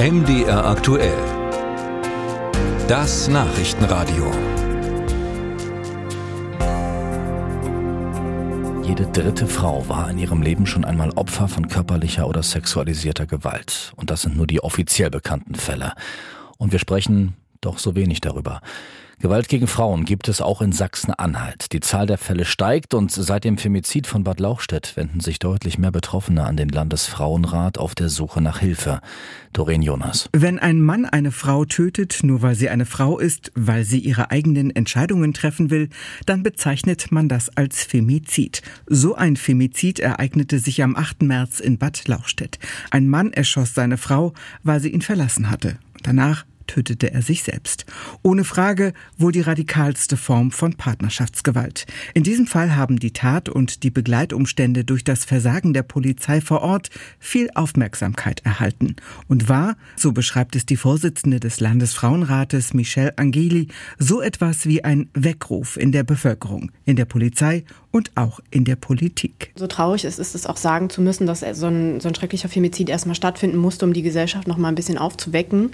MDR Aktuell. Das Nachrichtenradio. Jede dritte Frau war in ihrem Leben schon einmal Opfer von körperlicher oder sexualisierter Gewalt. Und das sind nur die offiziell bekannten Fälle. Und wir sprechen doch so wenig darüber. Gewalt gegen Frauen gibt es auch in Sachsen-Anhalt. Die Zahl der Fälle steigt und seit dem Femizid von Bad Lauchstädt wenden sich deutlich mehr Betroffene an den Landesfrauenrat auf der Suche nach Hilfe. Doreen Jonas. Wenn ein Mann eine Frau tötet, nur weil sie eine Frau ist, weil sie ihre eigenen Entscheidungen treffen will, dann bezeichnet man das als Femizid. So ein Femizid ereignete sich am 8. März in Bad Lauchstädt. Ein Mann erschoss seine Frau, weil sie ihn verlassen hatte. Danach tötete er sich selbst. Ohne Frage wohl die radikalste Form von Partnerschaftsgewalt. In diesem Fall haben die Tat und die Begleitumstände durch das Versagen der Polizei vor Ort viel Aufmerksamkeit erhalten und war, so beschreibt es die Vorsitzende des Landesfrauenrates Michelle Angeli, so etwas wie ein Weckruf in der Bevölkerung, in der Polizei und auch in der Politik. So traurig ist es auch sagen zu müssen, dass so ein schrecklicher Femizid erstmal stattfinden musste, um die Gesellschaft noch mal ein bisschen aufzuwecken.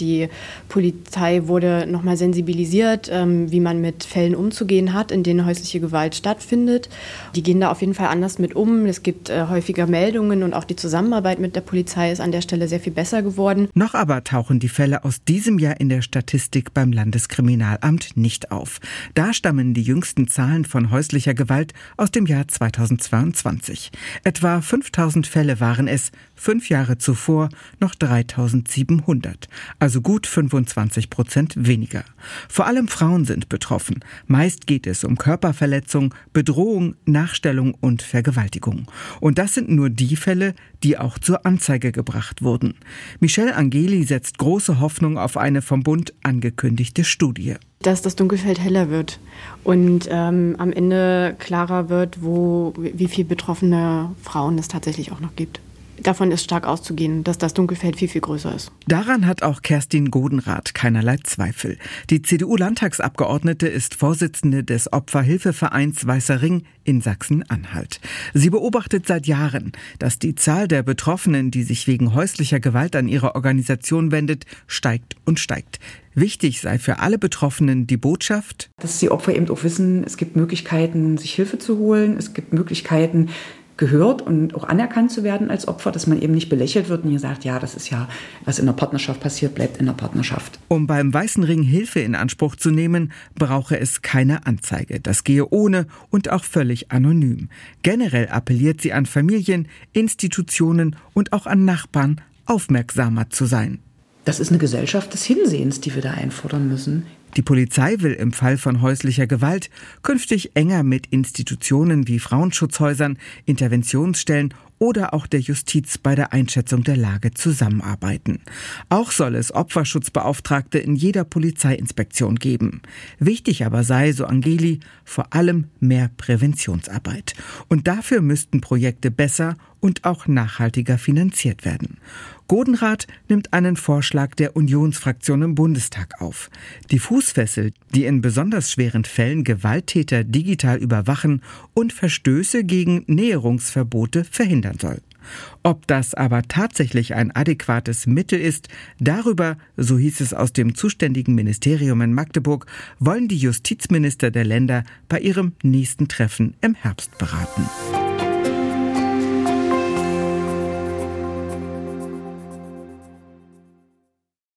Die Polizei wurde noch mal sensibilisiert, wie man mit Fällen umzugehen hat, in denen häusliche Gewalt stattfindet. Die gehen da auf jeden Fall anders mit um. Es gibt häufiger Meldungen und auch die Zusammenarbeit mit der Polizei ist an der Stelle sehr viel besser geworden. Noch aber tauchen die Fälle aus diesem Jahr in der Statistik beim Landeskriminalamt nicht auf. Da stammen die jüngsten Zahlen von häuslicher Gewalt aus dem Jahr 2022. Etwa 5.000 Fälle waren es, 5 Jahre zuvor noch 3.700. Also gut 25% weniger. Vor allem Frauen sind betroffen. Meist geht es um Körperverletzung, Bedrohung, Nachstellung und Vergewaltigung. Und das sind nur die Fälle, die auch zur Anzeige gebracht wurden. Michelle Angeli setzt große Hoffnung auf eine vom Bund angekündigte Studie. Dass das Dunkelfeld heller wird und am Ende klarer wird, wie viele betroffene Frauen es tatsächlich auch noch gibt. Davon ist stark auszugehen, dass das Dunkelfeld viel, viel größer ist. Daran hat auch Kerstin Godenrath keinerlei Zweifel. Die CDU-Landtagsabgeordnete ist Vorsitzende des Opferhilfevereins Weißer Ring in Sachsen-Anhalt. Sie beobachtet seit Jahren, dass die Zahl der Betroffenen, die sich wegen häuslicher Gewalt an ihre Organisation wendet, steigt und steigt. Wichtig sei für alle Betroffenen die Botschaft, dass die Opfer eben auch wissen, es gibt Möglichkeiten, sich Hilfe zu holen, es gibt Möglichkeiten, gehört und auch anerkannt zu werden als Opfer, dass man eben nicht belächelt wird und gesagt, ja, das ist ja, was in der Partnerschaft passiert, bleibt in der Partnerschaft. Um beim Weißen Ring Hilfe in Anspruch zu nehmen, brauche es keine Anzeige. Das gehe ohne und auch völlig anonym. Generell appelliert sie an Familien, Institutionen und auch an Nachbarn, aufmerksamer zu sein. Das ist eine Gesellschaft des Hinsehens, die wir da einfordern müssen. Die Polizei will im Fall von häuslicher Gewalt künftig enger mit Institutionen wie Frauenschutzhäusern, Interventionsstellen oder auch der Justiz bei der Einschätzung der Lage zusammenarbeiten. Auch soll es Opferschutzbeauftragte in jeder Polizeiinspektion geben. Wichtig aber sei, so Angeli, vor allem mehr Präventionsarbeit. Und dafür müssten Projekte besser und auch nachhaltiger finanziert werden. Godenrath nimmt einen Vorschlag der Unionsfraktion im Bundestag auf. Die Fußfessel, die in besonders schweren Fällen Gewalttäter digital überwachen und Verstöße gegen Näherungsverbote verhindern soll. Ob das aber tatsächlich ein adäquates Mittel ist, darüber, so hieß es aus dem zuständigen Ministerium in Magdeburg, wollen die Justizminister der Länder bei ihrem nächsten Treffen im Herbst beraten.